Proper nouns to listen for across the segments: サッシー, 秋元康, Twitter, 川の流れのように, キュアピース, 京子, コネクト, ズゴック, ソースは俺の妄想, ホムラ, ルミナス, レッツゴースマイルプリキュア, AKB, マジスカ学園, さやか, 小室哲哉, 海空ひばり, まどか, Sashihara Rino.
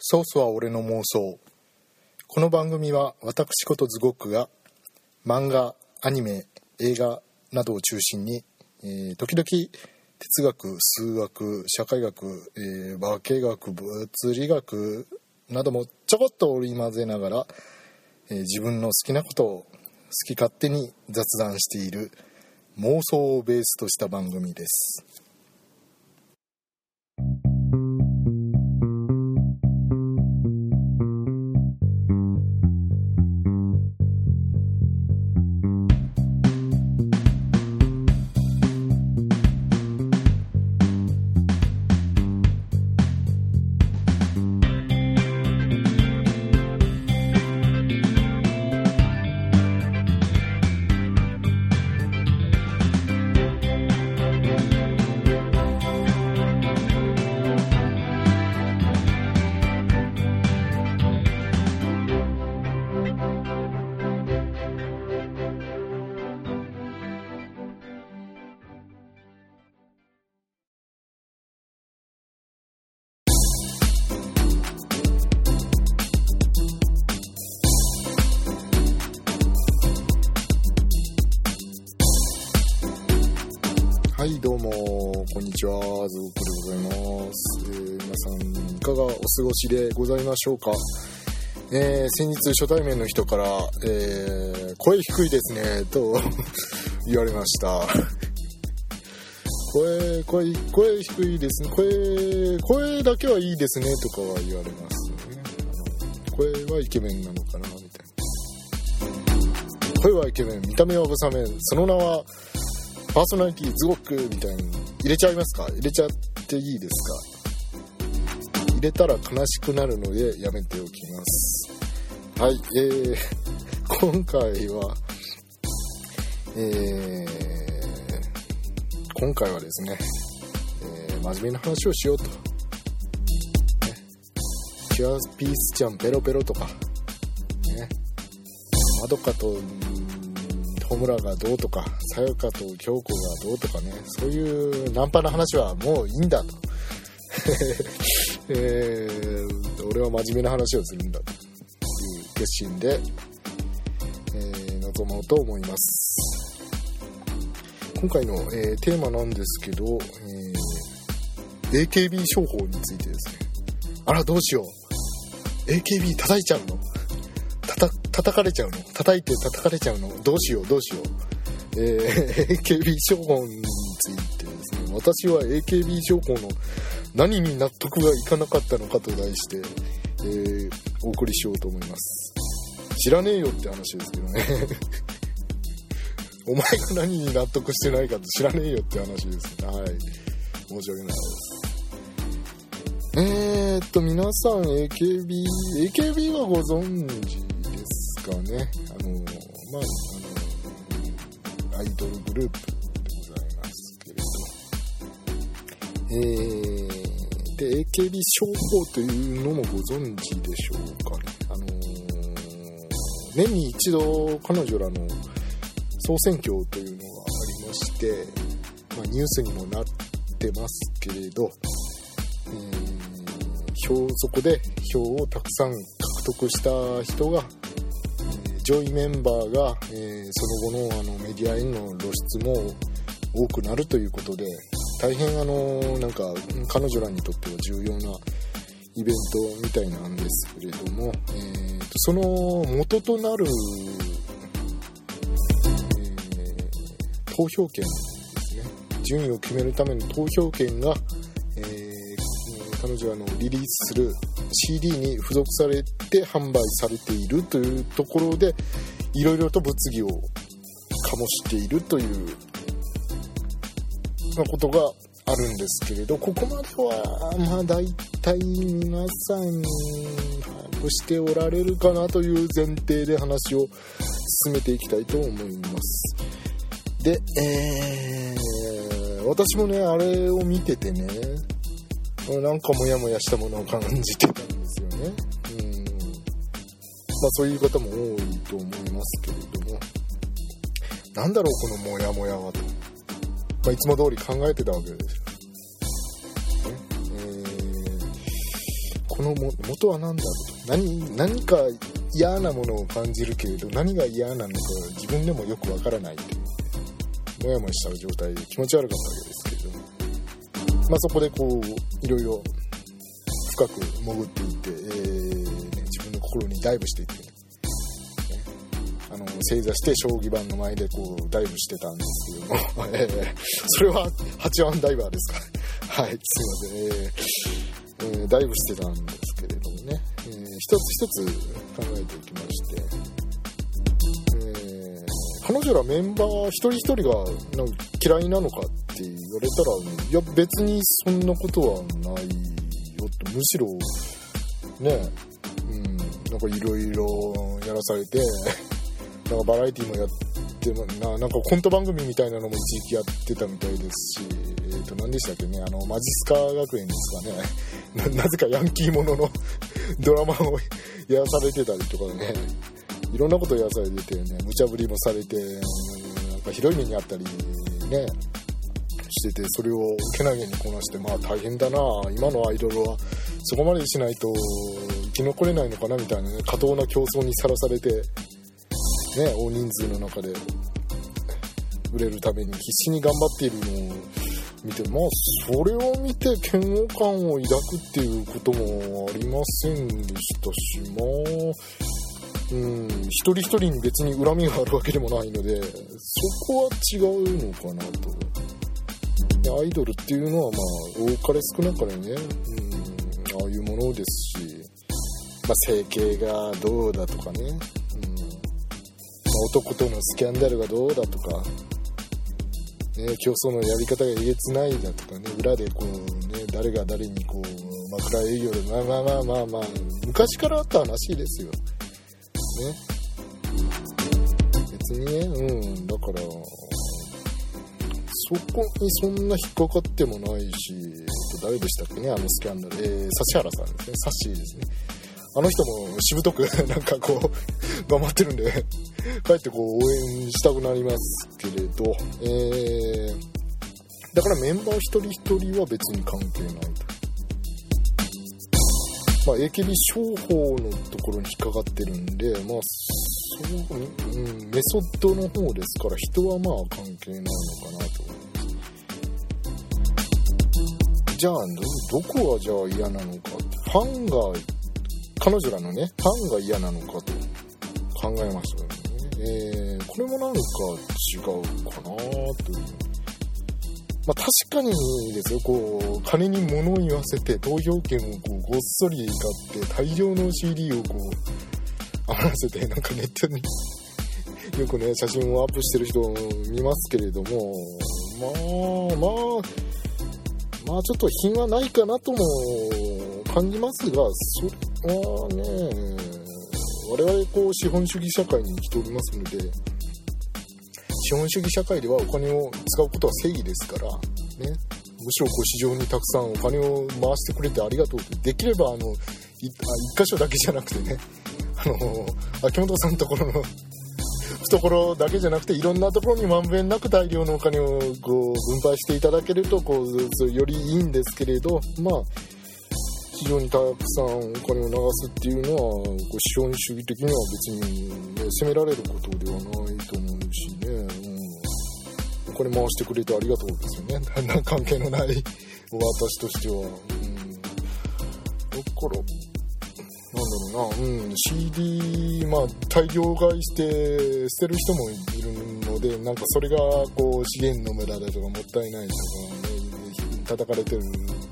ソースは俺の妄想。この番組は私ことズゴックが漫画、アニメ、映画などを中心に、時々哲学、数学、社会学、化学、物理学などもちょこっと織り交ぜながら、自分の好きなことを好き勝手に雑談している妄想をベースとした番組です。はいどうもこんにちは、ズゴックでございます。皆さんいかがお過ごしでございましょうか。先日初対面の人から、声低いですねと言われました。声低いですね、声だけはいいですねとかは言われますね。声はイケメンなのかなみたいな。声はイケメン、見た目はおぶさめ、その名はパーソナリティズゴックみたいに入れちゃいますか？入れちゃっていいですか？入れたら悲しくなるのでやめておきます。はい、今回は、ですね、真面目な話をしようと、キュアピースちゃんペロペロとかね、まどかとホムラがどうとか、さやかと京子がどうとかね、そういうナンパの話はもういいんだと、俺は真面目な話をするんだという決心で、臨もうと思います。今回の、テーマなんですけど、AKB 商法についてですね。あらどうしよう、 AKB 叩いちゃうの、叩かれちゃうの、叩いて叩かれちゃうの、どうしよう、AKB 商法についてですね。私は AKB 商法の何に納得がいかなかったのかと題して、お送りしようと思います。知らねえよって話ですけどねお前が何に納得してないかと知らねえよって話ですね。はい、申し訳ないです。皆さん AKB はご存知ね、アイドルグループでございますけれど、で AKB 商法というのもご存知でしょうかね。年に一度彼女らの総選挙というのがありまして、ニュースにもなってますけれど、そこで票をたくさん獲得した人が上位メンバーが、その後のメディアへの露出も多くなるということで、大変なんか彼女らにとっては重要なイベントみたいなんですけれども、その元となる、投票権ですね、順位を決めるための投票権が、彼女らのリリースするCD に付属されて販売されているというところで、いろいろと物議を醸しているということがあるんですけれど、ここまではまあ大体皆さん把握しておられるかなという前提で話を進めていきたいと思います。で、私もねあれを見ててね、なんかモヤモヤしたものを感じてたんですよね。そういう方も多いと思いますけれども、なんだろうこのモヤモヤはと、いつも通り考えてたわけですよ、この元は何だろう、何か嫌なものを感じるけれど何が嫌なのか自分でもよくわからないモヤモヤした状態で気持ち悪かったわけですけど、まあ、そこでこういろいろ深く潜っていって、自分の心にダイブしていって、正座して将棋盤の前でこうダイブしてたんですけども、それは8番ダイバーですかはい、すいません、ダイブしてたんですけれどもね、一つ一つ考えていきまして、彼女らメンバー一人一人がなんか嫌いなのかって言われたら、いや別にそんなことはないよって、むしろね、なんかいろいろやらされてなんかバラエティもやってなんかコント番組みたいなのも一時期やってたみたいですし、何でしたっけね、マジスカ学園ですかねなぜかヤンキーもののドラマをやらされてたりとかね、いろんなことやらされててね、無茶ぶりもされて、なんかひどい目にあったりねしてて、それをけなげにこなして、まあ大変だな、今のアイドルはそこまでしないと生き残れないのかなみたいなね、過当な競争にさらされてね、大人数の中で売れるために必死に頑張っているのを見て、まあそれを見て嫌悪感を抱くっていうこともありませんでしたし、まあ一人一人に別に恨みがあるわけでもないので、そこは違うのかなと。アイドルっていうのはまあ多かれ少なかれね、ああいうものですし、まあ整形がどうだとかね、男とのスキャンダルがどうだとか、ね、競争のやり方がえげつないだとかね、裏でこう、ね、誰が誰にこう枕営業で、まあ昔からあった話ですよ、ね、別にね、だからそこにそんな引っかかってもないし、誰でしたっけね、あのスキャンダル、指原さんですね、サッシーですね、あの人もしぶとくなんかこう頑張ってるんで帰ってこう応援したくなりますけれど、だからメンバー一人一人は別に関係ないと。まあ AKB 商法のところに引っかかってるんで、まあそう、メソッドの方ですから、人はまあ関係ないのかなと思います。じゃあどこがじゃあ嫌なのか、ファンが彼女らのね、ファンが嫌なのかと考えましたよね、これもなんか違うかなという。まあ確かにですよ、こう金に物を言わせて投票権をこうごっそり買って大量の CD をこう余らせて、なんかネットによくね写真をアップしてる人を見ますけれども、まあちょっと品はないかなとも感じますが、それはね、我々こう資本主義社会に生きておりますので、資本主義社会ではお金を使うことは正義ですから、ね、むしろこう市場にたくさんお金を回してくれてありがとうと、できれば一箇所だけじゃなくてね、秋元さんのところの懐だけじゃなくて、いろんなところにまんべんなく大量のお金をこう分配していただけるとこうよりいいんですけれど、まあ非常にたくさんお金を流すっていうのは資本主義的には別に、ね、責められることではないと思うしね、お金回してくれてありがとうですよね関係のない私としては、だからなんだろうな、CD、まあ、大量買いして捨てる人もいるので、なんかそれがこう資源の無駄だとかもったいないとか、ね、叩かれてる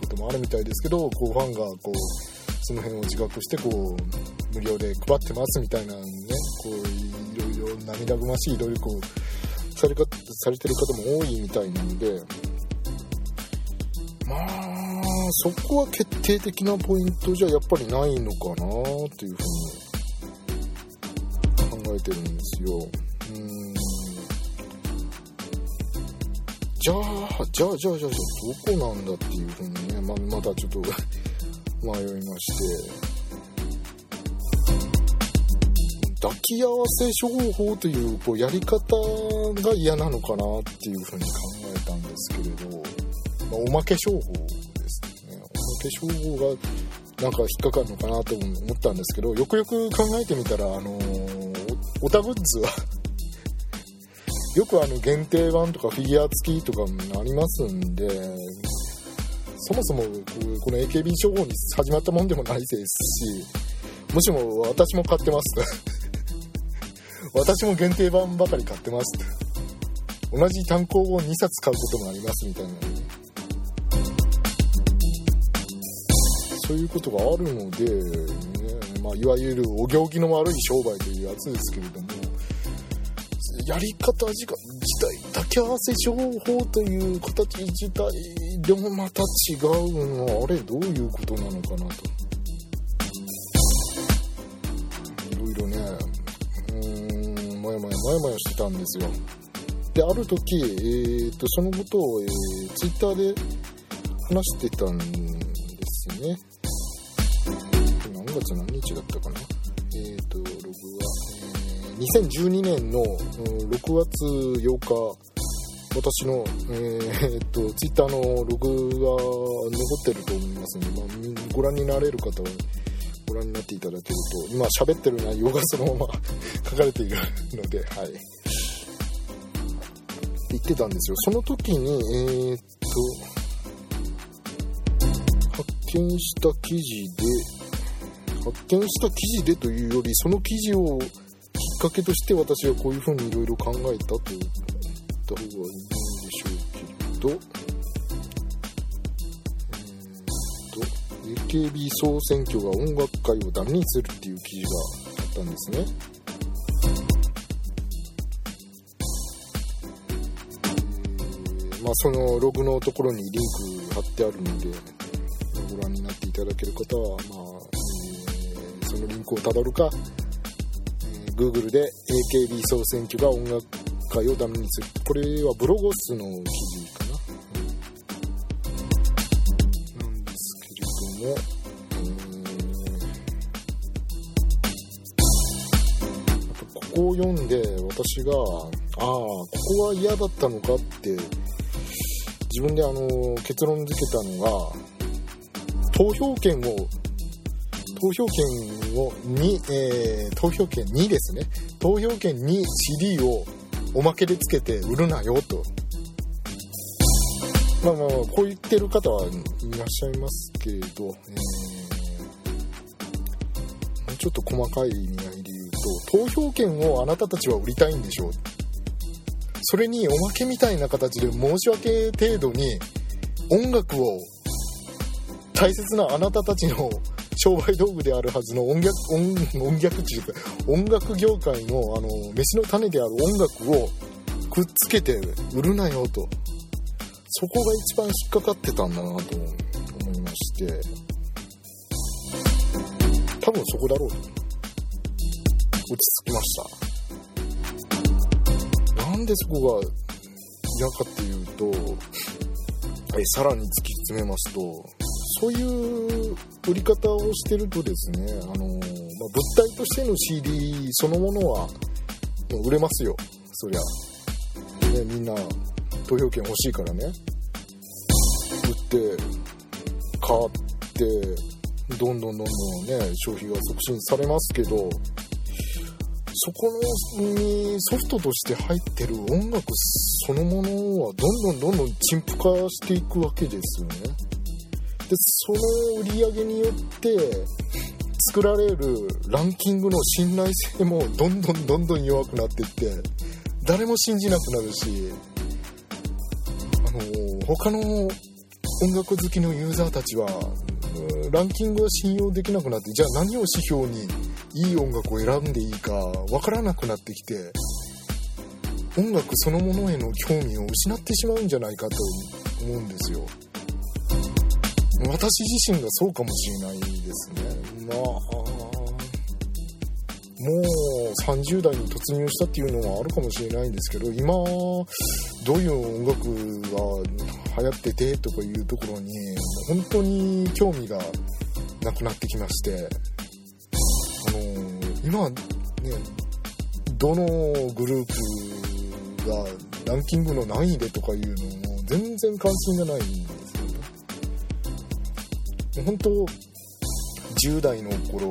こともあるみたいですけど、こうファンがこうその辺を自覚してこう無料で配ってますみたいなね、こういろいろ涙ぐましい努力をされてる方も多いみたいなので、まあそこは決定的なポイントじゃやっぱりないのかなというふうに考えてるんですよ。じゃあどこなんだっていうふうにね、またちょっと迷いまして、抱き合わせ商法というこうやり方が嫌なのかなっていうふうに考えたんですけれど、おまけ商法。商法がなんか引っかかるのかなと思ったんですけど、よくよく考えてみたらオタグッズはよく限定版とかフィギュア付きとかもありますんで、そもそもこの AKB 商法に始まったもんでもないですし、もしも私も買ってます私も限定版ばかり買ってます。同じ単行本を2冊買うこともありますみたいな、そういうことがあるので、ね、まあ、いわゆるお行儀の悪い商売というやつですけれども、やり方自体だけ合わせ情報という形自体でもまた違うのは、あれどういうことなのかなと、いろいろね、もやもやもやもやしてたんですよ。で、ある時、そのことを、ツイッターで話してたんですね。何月何日だったかな、ログは2012年の6月8日、私の、ツイッターのログが残ってると思いますので、まあ、ご覧になれる方はご覧になっていただけると、今喋ってる内容がそのまま書かれているので、はい。って言ってたんですよ。その時に、発見した記事でというより、その記事をきっかけとして私はこういう風にいろいろ考えたと言った方がいいんでしょうけど、AKB 総選挙が音楽界をダメにするっていう記事があったんですね。まあ、そのログのところにリンク貼ってあるので、ご覧になっていただける方は、まあ、そのリンクをたどるか、Google で AKB 総選挙が音楽界をダメにする、これはブロゴスの記事かな、なんですけれども、ここを読んで私がここは嫌だったのかって自分で結論付けたのが、投票券に CD をおまけでつけて売るなよと、まあまあこう言ってる方はいらっしゃいますけれど、もうちょっと細かい意味合いで言うと、投票券をあなたたちは売りたいんでしょう、それにおまけみたいな形で申し訳程度に音楽を大切なあなたたちの商売道具であるはずの音楽業界の飯の種である音楽をくっつけて売るなよと、そこが一番引っかかってたんだなと思いまして、多分そこだろうと落ち着きました。なんでそこが嫌かっていうと、さらに突き詰めますと、そういう売り方をしてるとですね、物体としての CD そのものは売れますよ、そりゃ、ね、みんな投票券欲しいからね、売って買ってどんどんどんどんね、消費が促進されますけど、そこにソフトとして入ってる音楽そのものはどんどん陳腐化していくわけですよね。で、その売り上げによって作られるランキングの信頼性もどんどん弱くなっていって、誰も信じなくなるし、他の音楽好きのユーザーたちはランキングは信用できなくなって、じゃあ何を指標にいい音楽を選んでいいかわからなくなってきて、音楽そのものへの興味を失ってしまうんじゃないかと思うんですよ。私自身がそうかもしれないですね。まあ、もう30代に突入したっていうのはあるかもしれないんですけど、今どういう音楽が流行っててとかいうところに本当に興味がなくなってきまして、今ね、どのグループがランキングの何位でとかいうのも全然関心がないんですよね。本当10代の頃、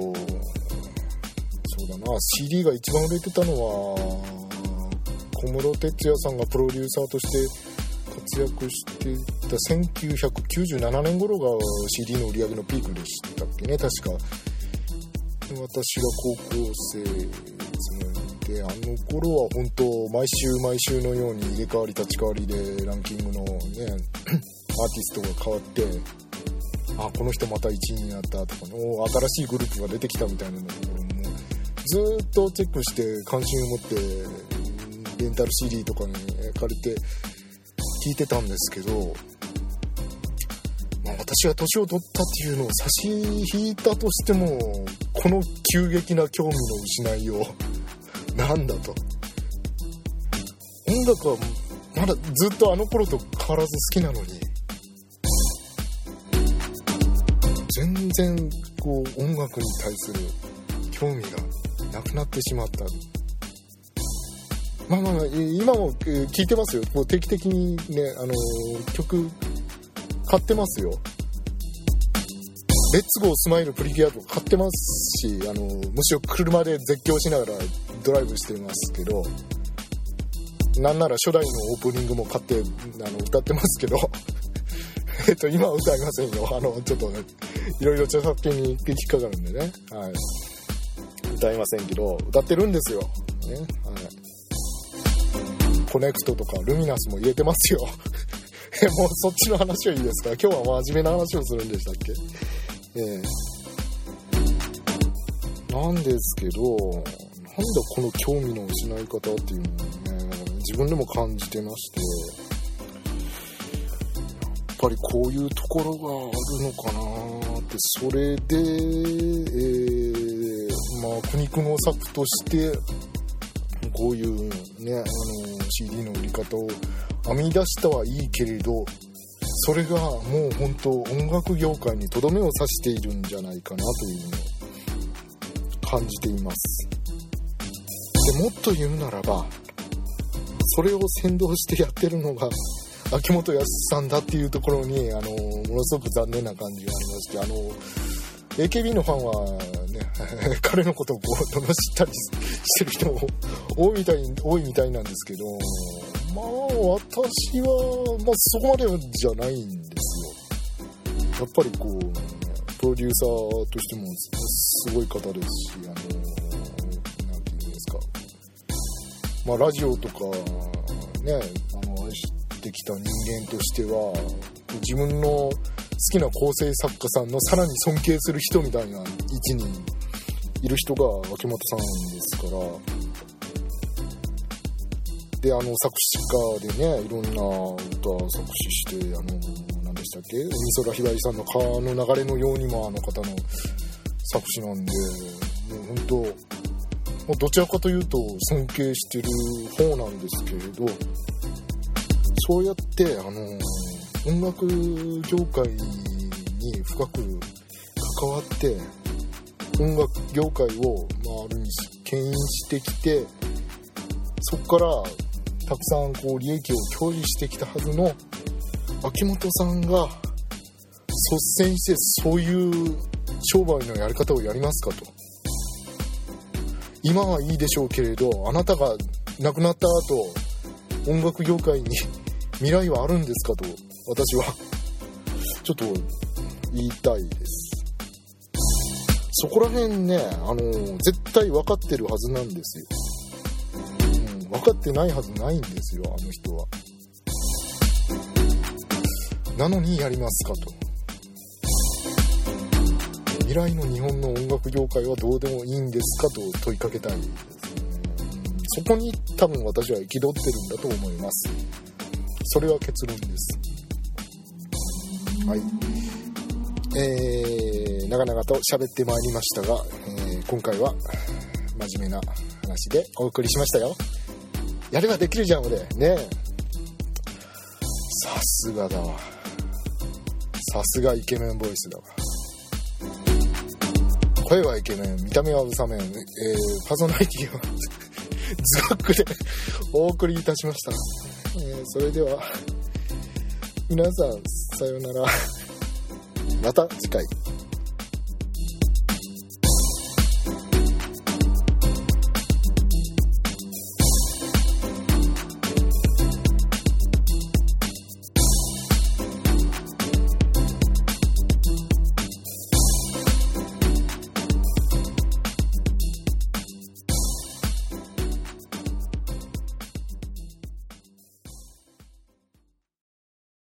そうだな、 CD が一番売れてたのは小室哲哉さんがプロデューサーとして活躍していた1997年頃が CD の売り上げのピークでしたっけね、確か。私が高校生で、あの頃は本当毎週毎週のように入れ替わり立ち替わりでランキングのねアーティストが変わって、あ、この人また1位になったとか、お、新しいグループが出てきたみたいなところもずっとチェックして関心を持ってレンタル CD とかに借りて聞いてたんですけど、まあ、私が年を取ったっていうのを差し引いたとしても、この急激な興味の失いをなんだと、音楽はまだずっとあの頃と変わらず好きなのに、全然こう音楽に対する興味がなくなってしまった。まあまあ、今も聴いてますよ。こう定期的にね、曲買ってますよ。レッツゴースマイルプリキュアとか買ってますし、むしろ車で絶叫しながらドライブしてますけど、なんなら初代のオープニングも買って歌ってますけど今は歌いませんよ。ちょっとね、いろいろ著作権に引っかかるんでね、はい、歌いませんけど歌ってるんですよ、ね、はい。コネクトとかルミナスも入れてますよもうそっちの話はいいですから、今日は真面目な話をするんでしたっけ、なんですけど、なんだこの興味の失い方っていうのをね、自分でも感じてまして、やっぱりこういうところがあるのかなって。それで、まあ苦肉の策としてこういうね、CD の売り方を編み出したはいいけれど、それがもう本当音楽業界にとどめを刺しているんじゃないかなというのを感じています。でもっと言うならば、それを先導してやってるのが秋元康さんだっていうところにものすごく残念な感じがありまして、AKB のファンはね彼のことをこう罵ったりしてる人も多いみたいなんですけど、まあ私は、まあ、そこまでじゃないんですよ。やっぱりこう、ね、プロデューサーとしてもすごい方ですし、なんていうんですか、まあラジオとかね、愛してきた人間としては、自分の好きな構成作家さんのさらに尊敬する人みたいな位置にいる人が秋元さんですから。で作詞家でね、いろんな歌を作詞して、何でしたっけ、海空ひばりさんの「川の流れのように」もあの方の作詞なんで、もう本当どちらかというと尊敬してる方なんですけれど、そうやって音楽業界に深く関わって、音楽業界を、まあ、ある意味牽引してきて、そこからたくさんこう利益を享受してきたはずの秋元さんが率先してそういう商売のやり方をやりますかと。今はいいでしょうけれど、あなたが亡くなった後、音楽業界に未来はあるんですかと。私はちょっと言いたいです。そこら辺ね、絶対分かってるはずなんですよ、分かってないはずないんですよ、あの人は。なのにやりますかと。未来の日本の音楽業界はどうでもいいんですかと問いかけたいですね。そこに多分私は憤ってるんだと思います。それは結論です。はい、長々と喋ってまいりましたが、今回は真面目な話でお送りしましたよ。やればできるじゃん俺ね。さすがだわ、さすがイケメンボイスだわ。声はイケメン、見た目はウサメン、パーソナリティはズバックでお送りいたしました。それでは皆さんさようならまた次回。